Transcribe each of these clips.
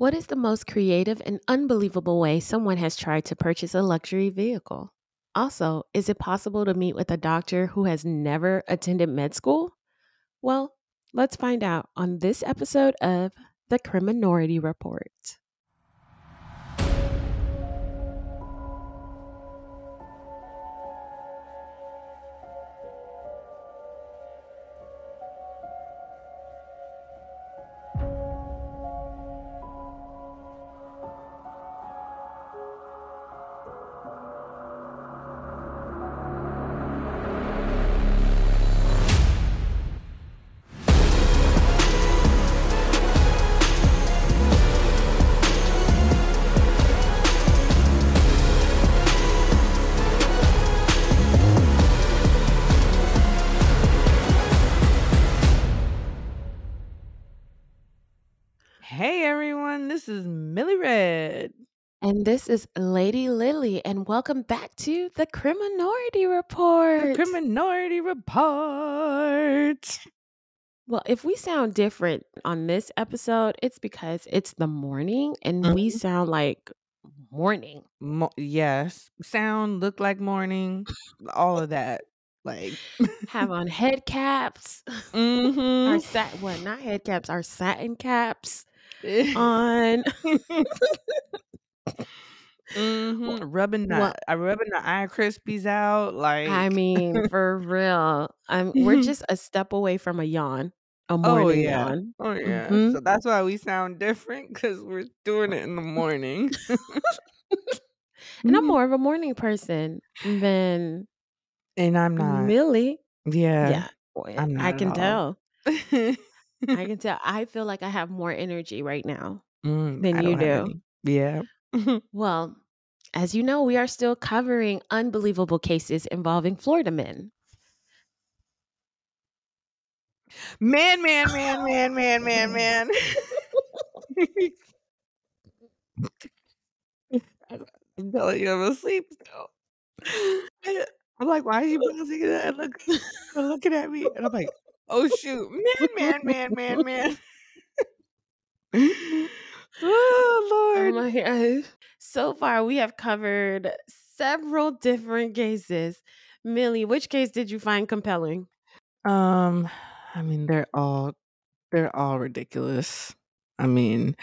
What is the most creative and unbelievable way someone has tried to purchase a luxury vehicle? Also, is it possible to meet with a doctor who has never attended med school? Well, let's find out on this episode of The Criminority Report. This is Millie Red. And this is Lady Lily. And welcome back to The Criminority Report. The Criminority Report. Well, if we sound different on this episode, it's because it's the morning and we sound like morning. Yes. Sound, look like morning, all of that. Like have on head caps. Mm-hmm. Not head caps, our satin caps. On rubbing the eye crispies out, like I mean, for real. We're just a step away from a morning yawn. Oh yeah, mm-hmm. So that's why we sound different, because we're doing it in the morning. And I'm more of a morning person than, and I'm not Millie. Yeah, I'm not. I can tell. I can tell. I feel like I have more energy right now than you do. Yeah. Well, as you know, we are still covering unbelievable cases involving Florida men. Man. I'm telling you, I'm asleep still. I'm like, why are you bouncing that? And looking at me, and I'm like, oh shoot, man. Oh Lord. Oh my God. So far we have covered several different cases. Millie, which case did you find compelling? I mean, they're all ridiculous. I mean,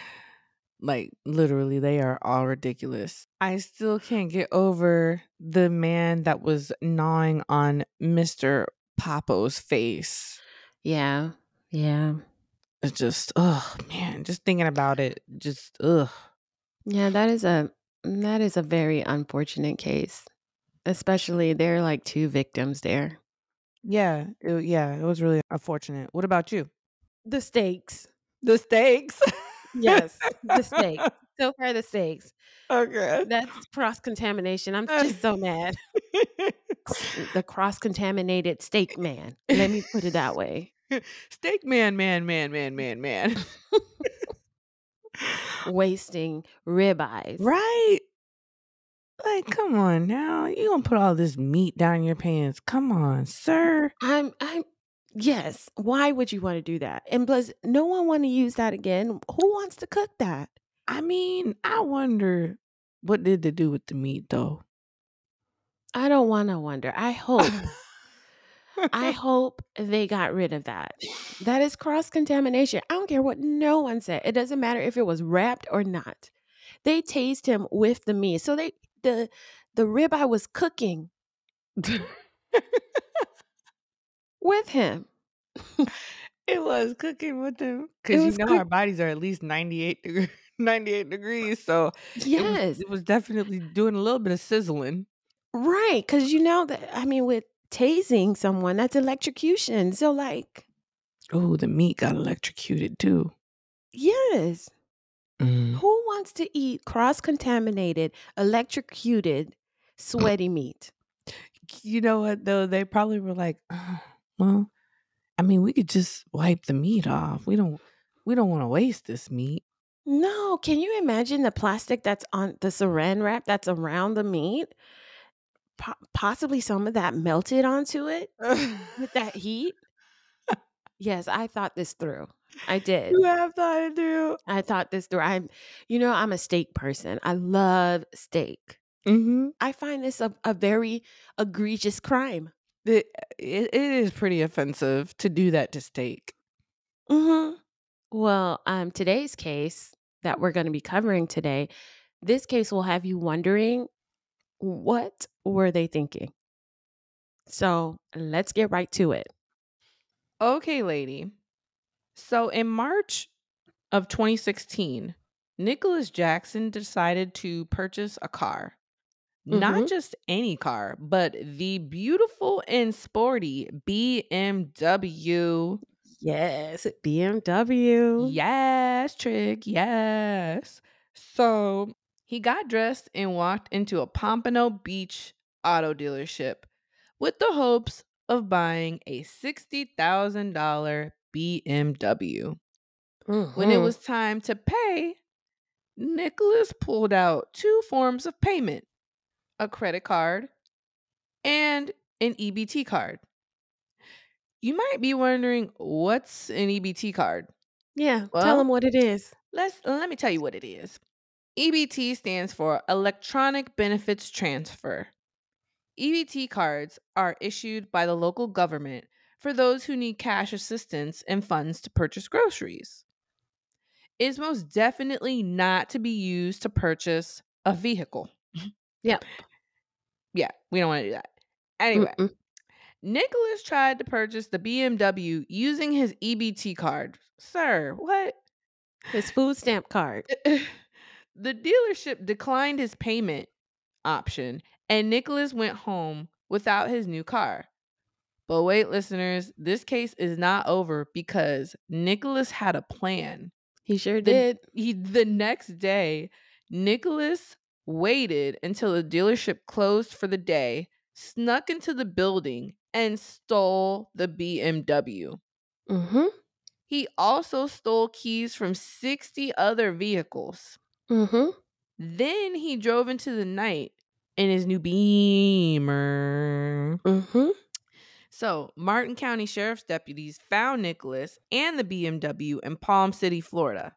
like literally they are all ridiculous. I still can't get over the man that was gnawing on Mr. Papo's face. Yeah. It's just, oh man, just thinking about it, just ugh. Yeah, that is a very unfortunate case. Especially there are like two victims there. Yeah, it was really unfortunate. What about you? The stakes. The stakes? Yes, the stakes. So far, the stakes. Okay. That's cross-contamination. I'm just so mad. The cross-contaminated steak man. Let me put it that way. Steak man. Wasting ribeyes. Right. Like, come on now. You gonna put all this meat down your pants. Come on, sir. Yes. Why would you want to do that? And plus, no one want to use that again. Who wants to cook that? I mean, I wonder what did they do with the meat though? I don't want to wonder. I hope they got rid of that. That is cross-contamination. I don't care what no one said. It doesn't matter if it was wrapped or not. They tased him with the meat. So the ribeye was cooking with him. It was cooking with him. Because our bodies are at least 98 degrees. So yes, it was definitely doing a little bit of sizzling. Right, because with tasing someone, that's electrocution. So the meat got electrocuted too. Yes. Who wants to eat cross-contaminated, electrocuted, sweaty meat? You know what though? They probably were like, well, I mean, we could just wipe the meat off. We don't want to waste this meat. No, can you imagine the plastic that's on the saran wrap that's around the meat? Possibly some of that melted onto it with that heat. Yes, I thought this through. I did. You have thought it through. I thought this through. I'm a steak person. I love steak. Mm-hmm. I find this a very egregious crime. It is pretty offensive to do that to steak. Mm-hmm. Well, today's case that we're going to be covering today, this case will have you wondering, what were they thinking? So let's get right to it. Okay, lady. So in March of 2016, Nicholas Jackson decided to purchase a car. Mm-hmm. Not just any car, but the beautiful and sporty BMW. Yes, BMW. Yes, Trig, yes. So he got dressed and walked into a Pompano Beach auto dealership with the hopes of buying a $60,000 BMW. Mm-hmm. When it was time to pay, Nicholas pulled out two forms of payment: a credit card and an EBT card. You might be wondering, what's an EBT card? Yeah, well, tell them what it is. Let me tell you what it is. EBT stands for Electronic Benefits Transfer. EBT cards are issued by the local government for those who need cash assistance and funds to purchase groceries. It is most definitely not to be used to purchase a vehicle. Yep. Yeah, we don't want to do that. Anyway, mm-mm. Nicholas tried to purchase the BMW using his EBT card. Sir, what? His food stamp card. The dealership declined his payment option, and Nicholas went home without his new car. But wait, listeners, this case is not over because Nicholas had a plan. He sure did. The next day, Nicholas waited until the dealership closed for the day, snuck into the building, and stole the BMW. Mm-hmm. He also stole keys from 60 other vehicles. Mm-hmm. Then he drove into the night in his new Beamer. Mm-hmm. So, Martin County Sheriff's deputies found Nicholas and the BMW in Palm City, Florida.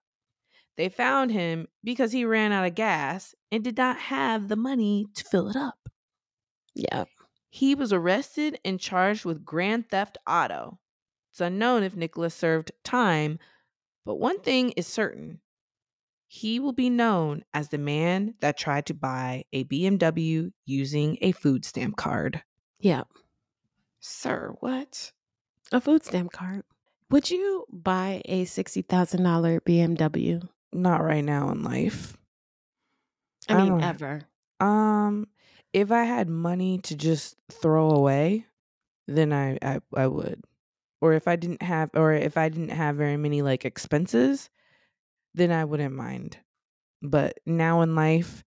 They found him because he ran out of gas and did not have the money to fill it up. Yeah. He was arrested and charged with grand theft auto. It's unknown if Nicholas served time, but one thing is certain. He will be known as the man that tried to buy a BMW using a food stamp card. Yeah. Sir, what? A food stamp card. Would you buy a $60,000 BMW? Not right now in life. I mean, ever. If I had money to just throw away, then I would. Or if I didn't have very many like expenses, then I wouldn't mind. But now in life,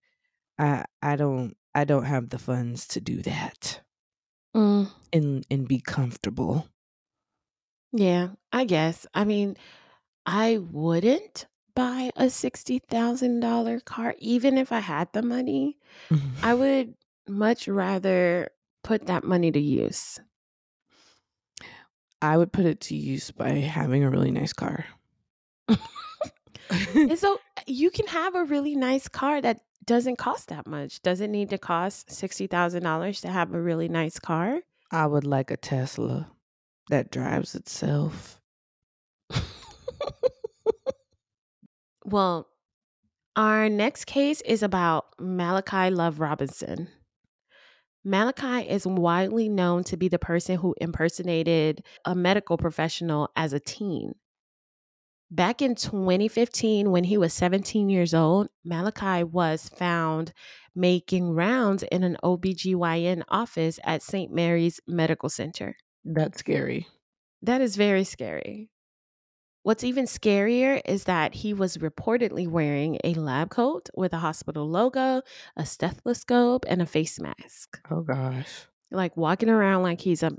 I don't have the funds to do that. Mm. And be comfortable. Yeah, I guess. I mean, I wouldn't buy a $60,000 car, even if I had the money. Mm-hmm. I would much rather put that money to use. I would put it to use by having a really nice car. And so you can have a really nice car that doesn't cost that much. Doesn't need to cost $60,000 to have a really nice car. I would like a Tesla that drives itself. Well, our next case is about Malachi Love-Robinson. Malachi is widely known to be the person who impersonated a medical professional as a teen. Back in 2015, when he was 17 years old, Malachi was found making rounds in an OBGYN office at St. Mary's Medical Center. That's scary. That is very scary. What's even scarier is that he was reportedly wearing a lab coat with a hospital logo, a stethoscope, and a face mask. Oh, gosh. Like walking around like he's an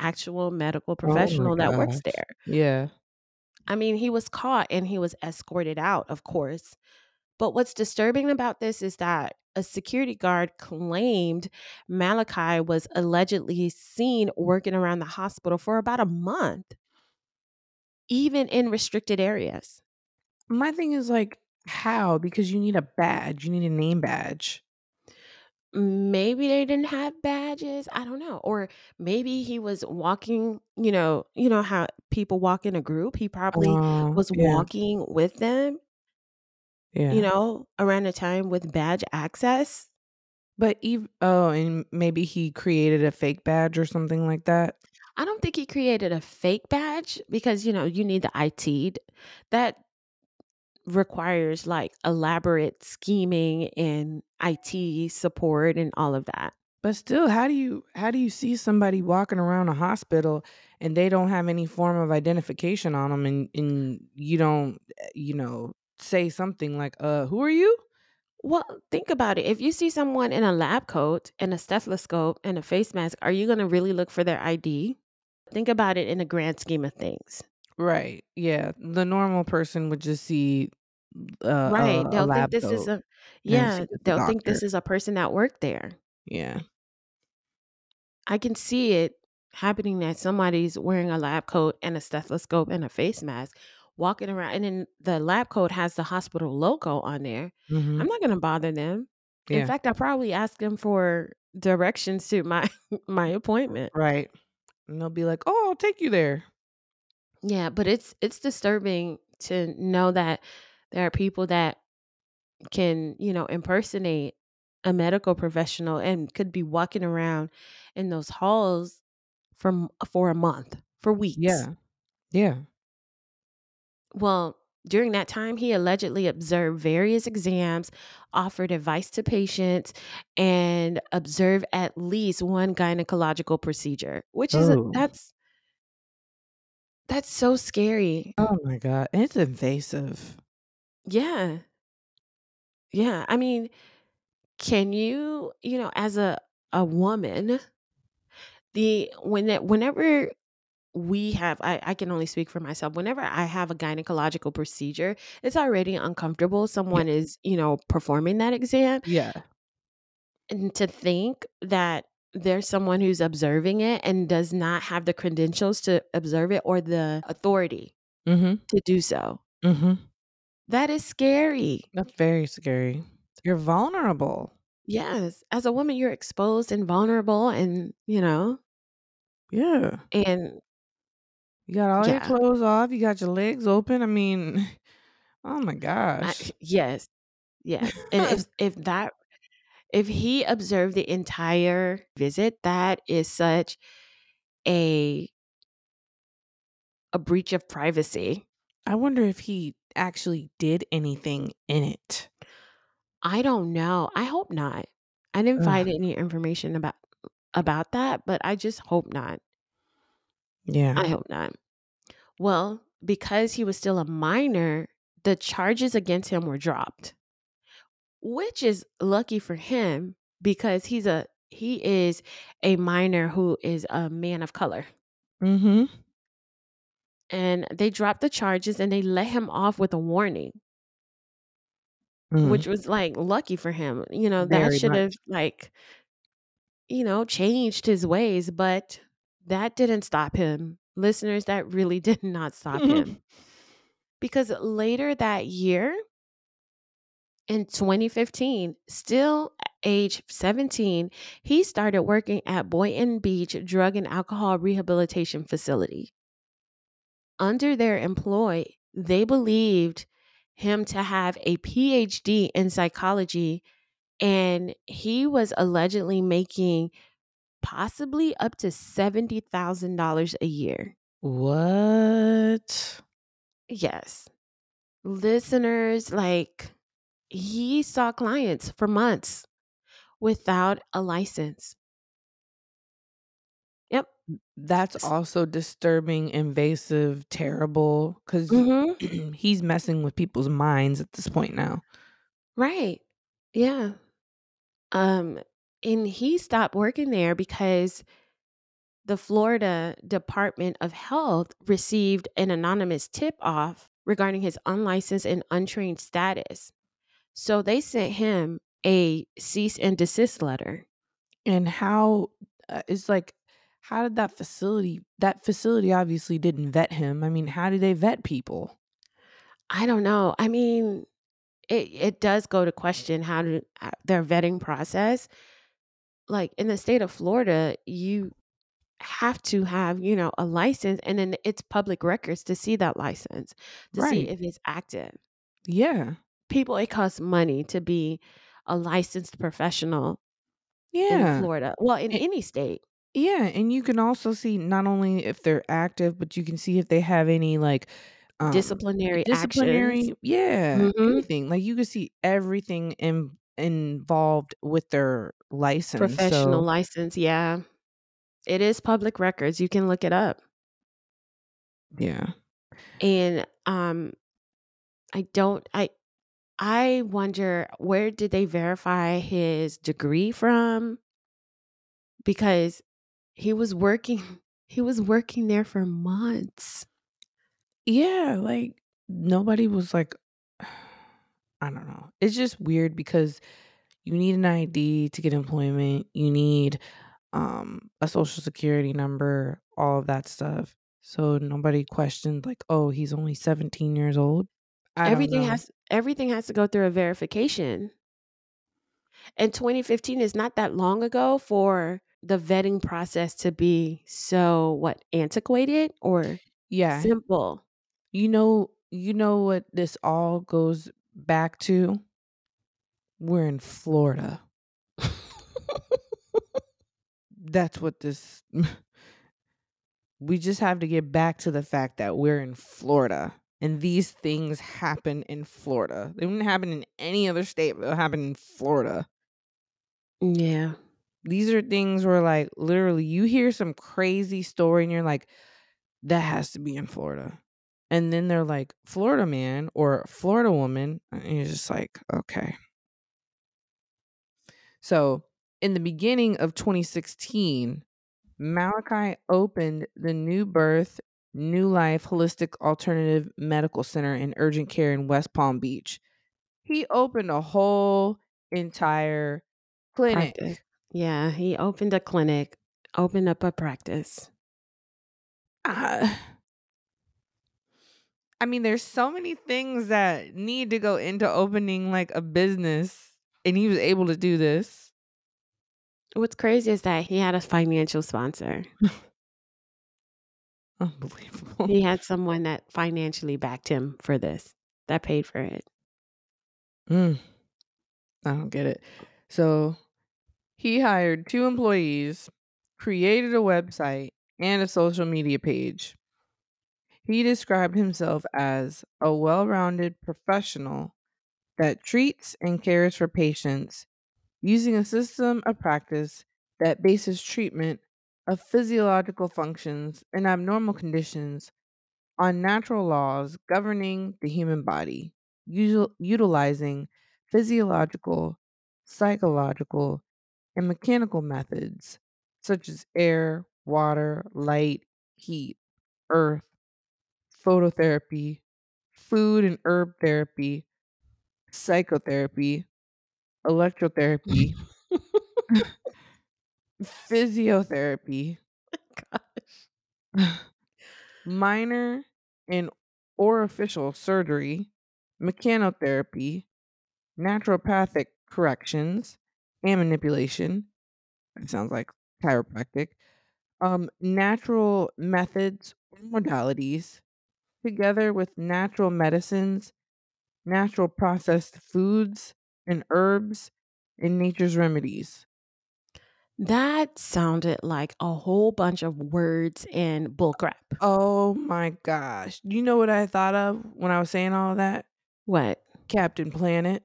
actual medical professional that works there. Yeah. I mean, he was caught and he was escorted out, of course. But what's disturbing about this is that a security guard claimed Malachi was allegedly seen working around the hospital for about a month. even in restricted areas. My thing is like, how? Because you need a badge. You need a name badge. Maybe they didn't have badges. I don't know. Or maybe he was walking, you know how people walk in a group. He probably was walking with them, around a time with badge access. But and maybe he created a fake badge or something like that. I don't think he created a fake badge because, you need the IT. That requires like elaborate scheming and IT support and all of that. But still, how do you see somebody walking around a hospital and they don't have any form of identification on them and you don't, say something like, who are you? Well, think about it. If you see someone in a lab coat and a stethoscope and a face mask, are you going to really look for their ID? Think about it in the grand scheme of things. Right. Yeah. The normal person would just see a lab coat. They'll think this is a person that worked there. Yeah. I can see it happening that somebody's wearing a lab coat and a stethoscope and a face mask, walking around, and then the lab coat has the hospital logo on there. Mm-hmm. I'm not going to bother them. Yeah. In fact, I'll probably ask them for directions to my appointment. Right. And they'll be like, oh, I'll take you there. Yeah, but it's disturbing to know that there are people that can, impersonate a medical professional and could be walking around in those halls for a month, for weeks. Yeah. Yeah. Well, during that time, he allegedly observed various exams, offered advice to patients, and observed at least one gynecological procedure, which is that's so scary. Oh my God. It's invasive. Yeah. Yeah. I mean, can you, as a woman, whenever we have, I can only speak for myself. Whenever I have a gynecological procedure, it's already uncomfortable. Someone is, performing that exam. Yeah. And to think that there's someone who's observing it and does not have the credentials to observe it or the authority to do so. Mm-hmm. That is scary. That's very scary. You're vulnerable. Yes. As a woman, you're exposed and vulnerable and, Yeah. And you got all your clothes off. You got your legs open. I mean, oh my gosh. Yes. And if he observed the entire visit, that is such a breach of privacy. I wonder if he actually did anything in it. I don't know. I hope not. I didn't find any information about that, but I just hope not. Yeah. I hope not. Well, because he was still a minor, the charges against him were dropped, which is lucky for him because he is a minor who is a man of color. Mm-hmm. And they dropped the charges and they let him off with a warning, which was like lucky for him. That should have changed his ways, but that didn't stop him. Listeners, that really did not stop him. Because later that year, in 2015, still age 17, he started working at Boynton Beach Drug and Alcohol Rehabilitation Facility. Under their employ, they believed him to have a PhD in psychology, and he was allegedly making possibly up to $70,000 a year. What? Yes. Listeners, he saw clients for months without a license. Yep. That's also disturbing, invasive, terrible, because he's messing with people's minds at this point now. Right. Yeah. And he stopped working there because the Florida Department of Health received an anonymous tip-off regarding his unlicensed and untrained status. So they sent him a cease and desist letter. And how, it's like, how did that facility obviously didn't vet him. I mean, how do they vet people? I don't know. I mean, it does go to question how do their vetting process. Like in the state of Florida, you have to have, a license, and then it's public records to see that license, to right. see if it's active. Yeah. People, it costs money to be a licensed professional yeah. in Florida. Well, in any state. Yeah. And you can also see not only if they're active, but you can see if they have any like disciplinary actions. Yeah. Mm-hmm. Anything. Like you can see everything involved with their license. Professional license. Yeah. It is public records. You can look it up. Yeah. And I wonder, where did they verify his degree from? Because he was working there for months. Yeah, like nobody was like, I don't know. It's just weird because you need an ID to get employment. You need a social security number, all of that stuff. So nobody questioned like, oh, he's only 17 years old. Everything has to go through a verification. And 2015 is not that long ago for the vetting process to be so antiquated or yeah. simple. You know what this all goes back to? We're in Florida. That's what this we just have to get back to the fact that we're in Florida. And these things happen in Florida. They wouldn't happen in any other state, but they'll happen in Florida. Yeah. These are things where, like, literally you hear some crazy story and you're like, that has to be in Florida. And then they're like, Florida man or Florida woman. And you're just like, okay. So in the beginning of 2016, Malachi opened the New Life Holistic Alternative Medical Center and Urgent Care in West Palm Beach. He opened a whole entire clinic. Practice. Yeah, he opened a clinic, opened up a practice. I mean, there's so many things that need to go into opening like a business, and he was able to do this. What's crazy is that he had a financial sponsor. Unbelievable. He had someone that financially backed him for this, that paid for it. I don't get it. So he hired 2 employees, created a website and a social media page. He described himself as a well-rounded professional that treats and cares for patients using a system of practice that bases treatment of physiological functions and abnormal conditions on natural laws governing the human body, utilizing physiological, psychological, and mechanical methods such as air, water, light, heat, earth, phototherapy, food and herb therapy, psychotherapy, electrotherapy, physiotherapy, oh my gosh. Minor and orificial surgery, mechanotherapy, naturopathic corrections and manipulation. That sounds like chiropractic. Natural methods or modalities, together with natural medicines, natural processed foods and herbs, and nature's remedies. That sounded like a whole bunch of words and bullcrap. Oh my gosh. You know what I thought of when I was saying all of that? What? Captain Planet.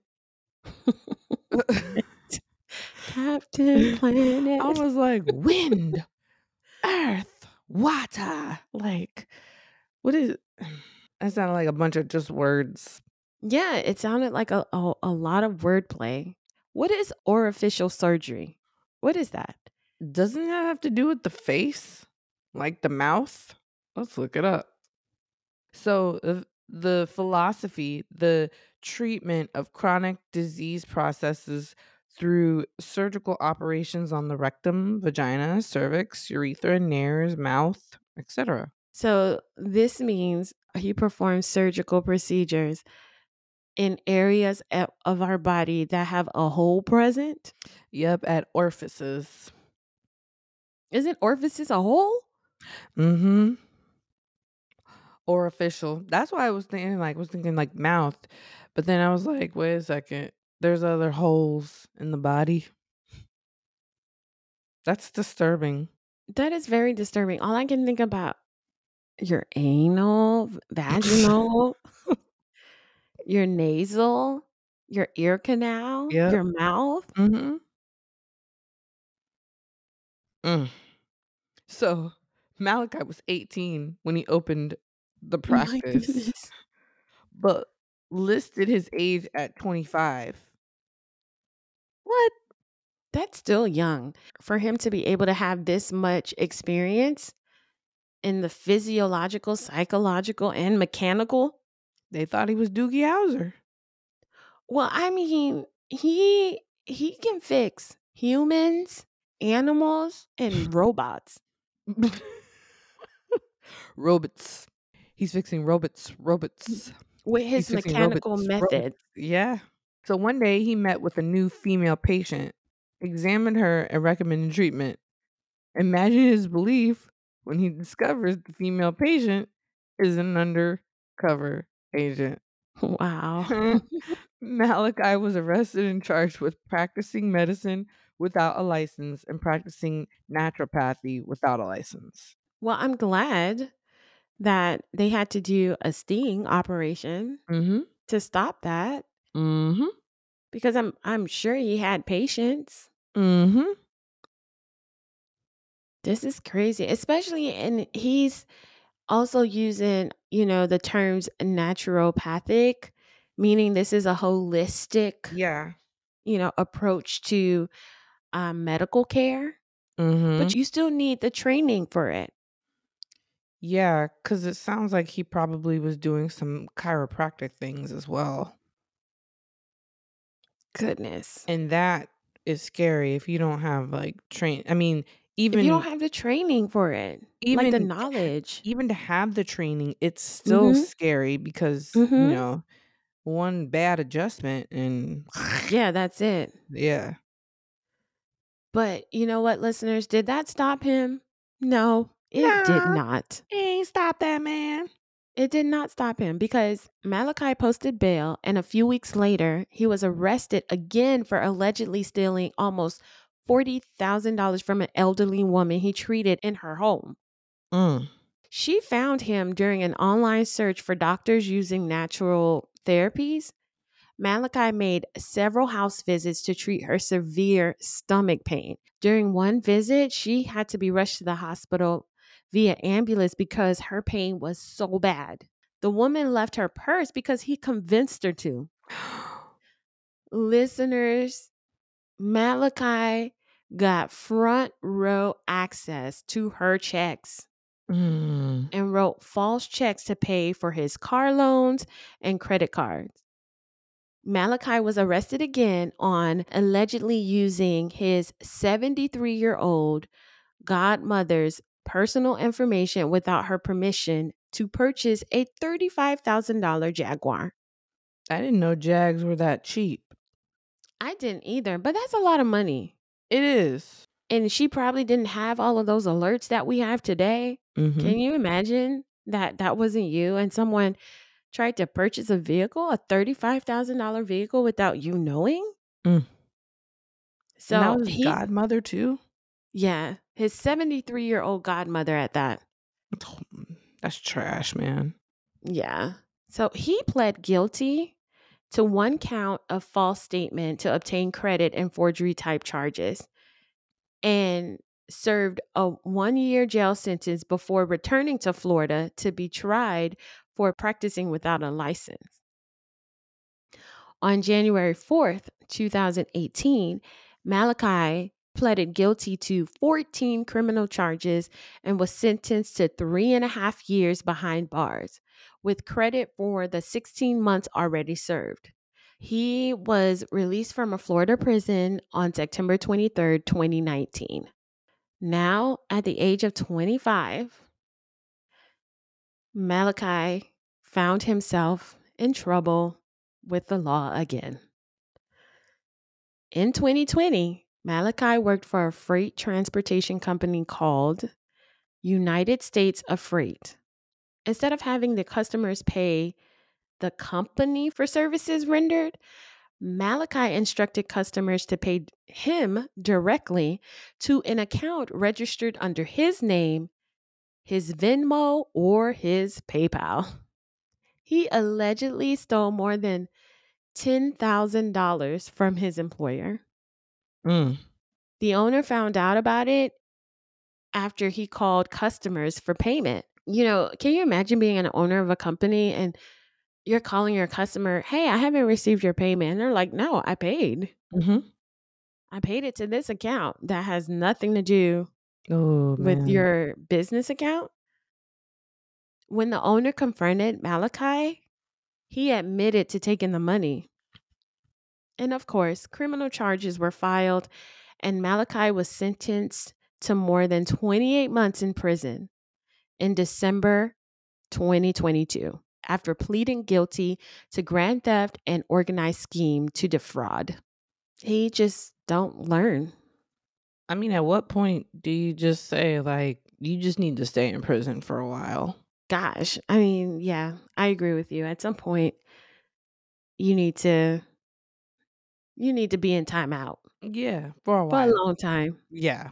Captain Planet. I was like, wind, earth, water. Like, what is it? That sounded like a bunch of just words. Yeah, it sounded like a lot of wordplay. What is orificial surgery? What is that? Doesn't that have to do with the face? Like the mouth? Let's look it up. So the philosophy, the treatment of chronic disease processes through surgical operations on the rectum, vagina, cervix, urethra, nares, mouth, etc. So this means he performs surgical procedures in areas of our body that have a hole present? Yep, at orifices. Isn't orifices a hole? Mm-hmm. Orificial. That's why I was thinking like mouth. But then I was like, wait a second. There's other holes in the body. That's disturbing. That is very disturbing. All I can think about, your anal, vaginal, your nasal, your ear canal, yep. Your mouth. Mm-hmm. Mm. So Malachi was 18 when he opened the practice, but listed his age at 25. What? That's still young. For him to be able to have this much experience in the physiological, psychological, and mechanical. They thought he was Doogie Howser. Well, I mean, he can fix humans, animals, and robots. Robots. He's fixing robots. With his mechanical methods. Yeah. So one day he met with a new female patient, examined her, and recommended treatment. Imagine his belief when he discovers the female patient is an undercover agent. Wow. Malachi was arrested and charged with practicing medicine without a license and practicing naturopathy without a license. Well, I'm glad that they had to do a sting operation to stop that. Mm-hmm. Because I'm sure he had patients. Mm-hmm. This is crazy, especially, and he's also using, the terms naturopathic, meaning this is a holistic, approach to medical care. Mm-hmm. But you still need the training for it. Yeah, because it sounds like he probably was doing some chiropractic things as well. Goodness. And that is scary if you don't have if you don't have the training for it, even the knowledge. Even to have the training, it's still scary because, one bad adjustment and... Yeah, that's it. Yeah. But you know what, listeners? Did that stop him? No, it did not. It ain't stopped that man. It did not stop him because Malachi posted bail and a few weeks later, he was arrested again for allegedly stealing almost $40,000 from an elderly woman he treated in her home. Mm. She found him during an online search for doctors using natural therapies. Malachi made several house visits to treat her severe stomach pain. During one visit, she had to be rushed to the hospital via ambulance because her pain was so bad. The woman left her purse because he convinced her to. Listeners, Malachi got front row access to her checks and wrote false checks to pay for his car loans and credit cards. Malachi was arrested again on allegedly using his 73-year-old godmother's personal information without her permission to purchase a $35,000 Jaguar. I didn't know Jags were that cheap. I didn't either, but that's a lot of money. It is. And she probably didn't have all of those alerts that we have today. Mm-hmm. Can you imagine that wasn't you and someone tried to purchase a vehicle, a $35,000 vehicle without you knowing? Mm. So and that was his godmother too? Yeah. His 73-year-old godmother at that. That's trash, man. Yeah. So he pled guilty to one count of false statement to obtain credit and forgery type charges, and served a 1-year jail sentence before returning to Florida to be tried for practicing without a license. On January 4th, 2018, Malachi pleaded guilty to 14 criminal charges and was sentenced to 3.5 years behind bars, with credit for the 16 months already served. He was released from a Florida prison on September 23rd, 2019. Now, at the age of 25, Malachi found himself in trouble with the law again. In 2020, Malachi worked for a freight transportation company called United States of Freight. Instead of having the customers pay the company for services rendered, Malachi instructed customers to pay him directly to an account registered under his name, his Venmo, or his PayPal. He allegedly stole more than $10,000 from his employer. The owner found out about it after he called customers for payment. You know, can you imagine being an owner of a company and you're calling your customer, hey, I haven't received your payment. And they're like, no, I paid. Mm-hmm. I paid it to this account that has nothing to do with your business account. When the owner confronted Malachi, he admitted to taking the money. And of course, criminal charges were filed and Malachi was sentenced to more than 28 months in prison in December 2022. After pleading guilty to grand theft and organized scheme to defraud. He just don't learn. I mean, at what point do you just say, like, you just need to stay in prison for a while? Gosh, I mean, yeah, I agree with you. At some point, you need to be in timeout. Yeah, for a while. For a long time. Yeah.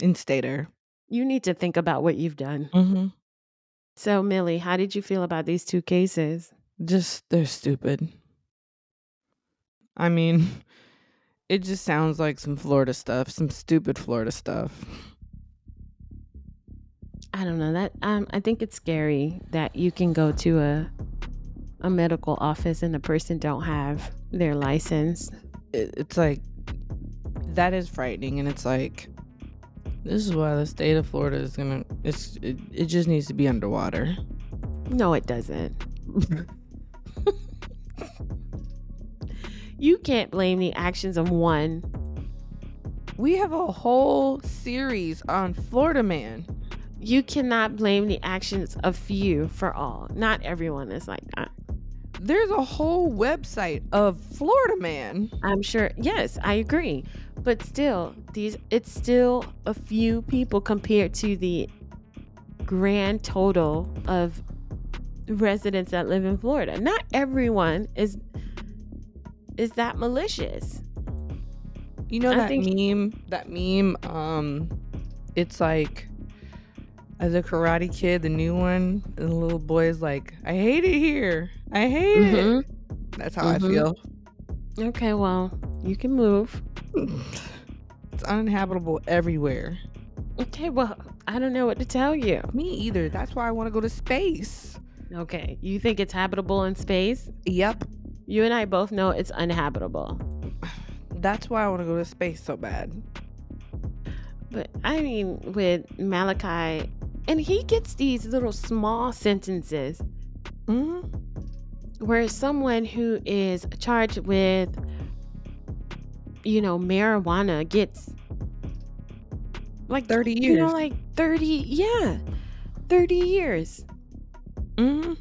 In stater. You need to think about what you've done. Mm-hmm. So, Millie, how did you feel about these two cases? Just, they're stupid. I mean, it just sounds like some Florida stuff, some stupid Florida stuff. I don't know. That I think it's scary that you can go to a medical office and the person don't have their license. It's like, that is frightening, and it's like, this is why the state of Florida is gonna, it just needs to be underwater. No, it doesn't. You can't blame the actions of one. We have a whole series on Florida Man. You cannot blame the actions of few for all. Not everyone is like that. There's a whole website of Florida Man. I'm sure. Yes, I agree. But still, it's still a few people compared to the grand total of residents that live in Florida. Not everyone is that malicious. You know that meme, it's like The Karate Kid, the new one, and the little boy is like, I hate it here. I hate it. That's how I feel. Okay, well, you can move. It's uninhabitable everywhere. Okay, well, I don't know what to tell you. Me either. That's why I want to go to space. Okay, you think it's habitable in space? Yep. You and I both know it's uninhabitable. That's why I want to go to space so bad. But I mean, with Malachi, and he gets these little small sentences where someone who is charged with, you know, marijuana gets like 30 years. You know, like 30, yeah, 30 years. Mm-hmm.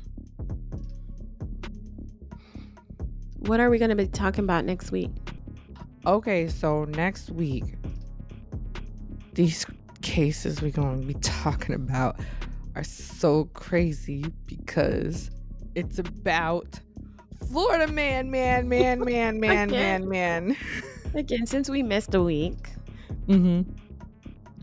What are we going to be talking about next week? Okay, so next week, these cases we're going to be talking about are so crazy because it's about Florida man. Again, since we missed a week, we're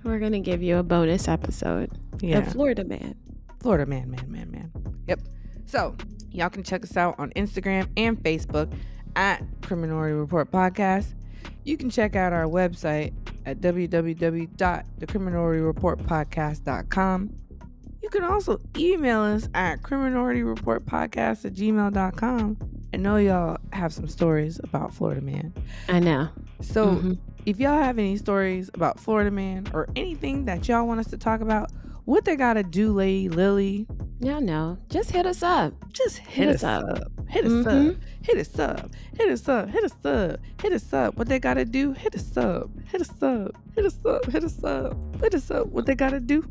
going to give you a bonus episode of Florida Man. Florida Man. Yep. So, y'all can check us out on Instagram and Facebook at Criminority Report Podcast. You can check out our website at www.thecriminorityreportpodcast.com. You can also email us at criminorityreportpodcast@gmail.com. I know y'all have some stories about Florida Man. I know. So if y'all have any stories about Florida Man or anything that y'all want us to talk about, what they gotta do, Lady Lily? Y'all know. Just hit us up. Just hit us up. hit a sub, hit a sub, hit a sub, hit a sub, hit a sub. What they gotta do, hit a sub, hit a sub, hit a sub, hit a sub, hit a sub. What they gotta do.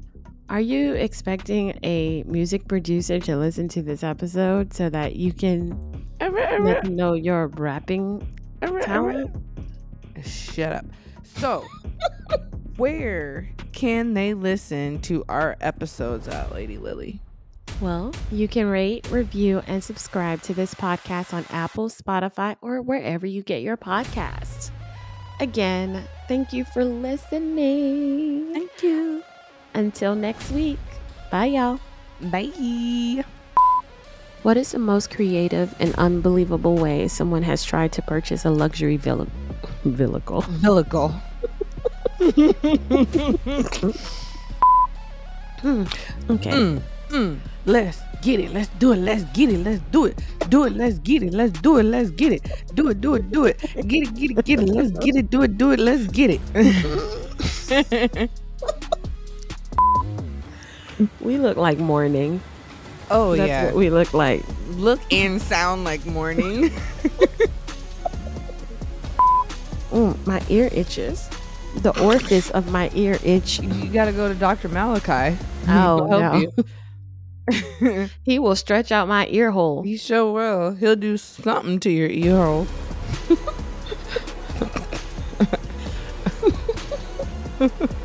Are you expecting a music producer to listen to this episode so that you can let them know your rapping talent? Shut up. So, where can they listen to our episodes at, Lady Lily? Well, you can rate, review, and subscribe to this podcast on Apple, Spotify, or wherever you get your podcasts. Again, thank you for listening. Thank you. Until next week. Bye, y'all. Bye. What is the most creative and unbelievable way someone has tried to purchase a luxury vehicle? Okay. Let's get it. Let's do it. Let's get it. Let's do it. Do it. Let's get it. Let's do it. Let's get it. Do it. Do it. Do it. Get it. Get it. Get it. Let's get it. Do it. Do it. Let's get it. We look like morning. Oh, that's yeah. What we look like. Look and sound like morning. My ear itches. The orifice of my ear itch. You gotta go to Dr. Malachi. Oh, no. He will stretch out my ear hole. He sure will. He'll do something to your ear hole.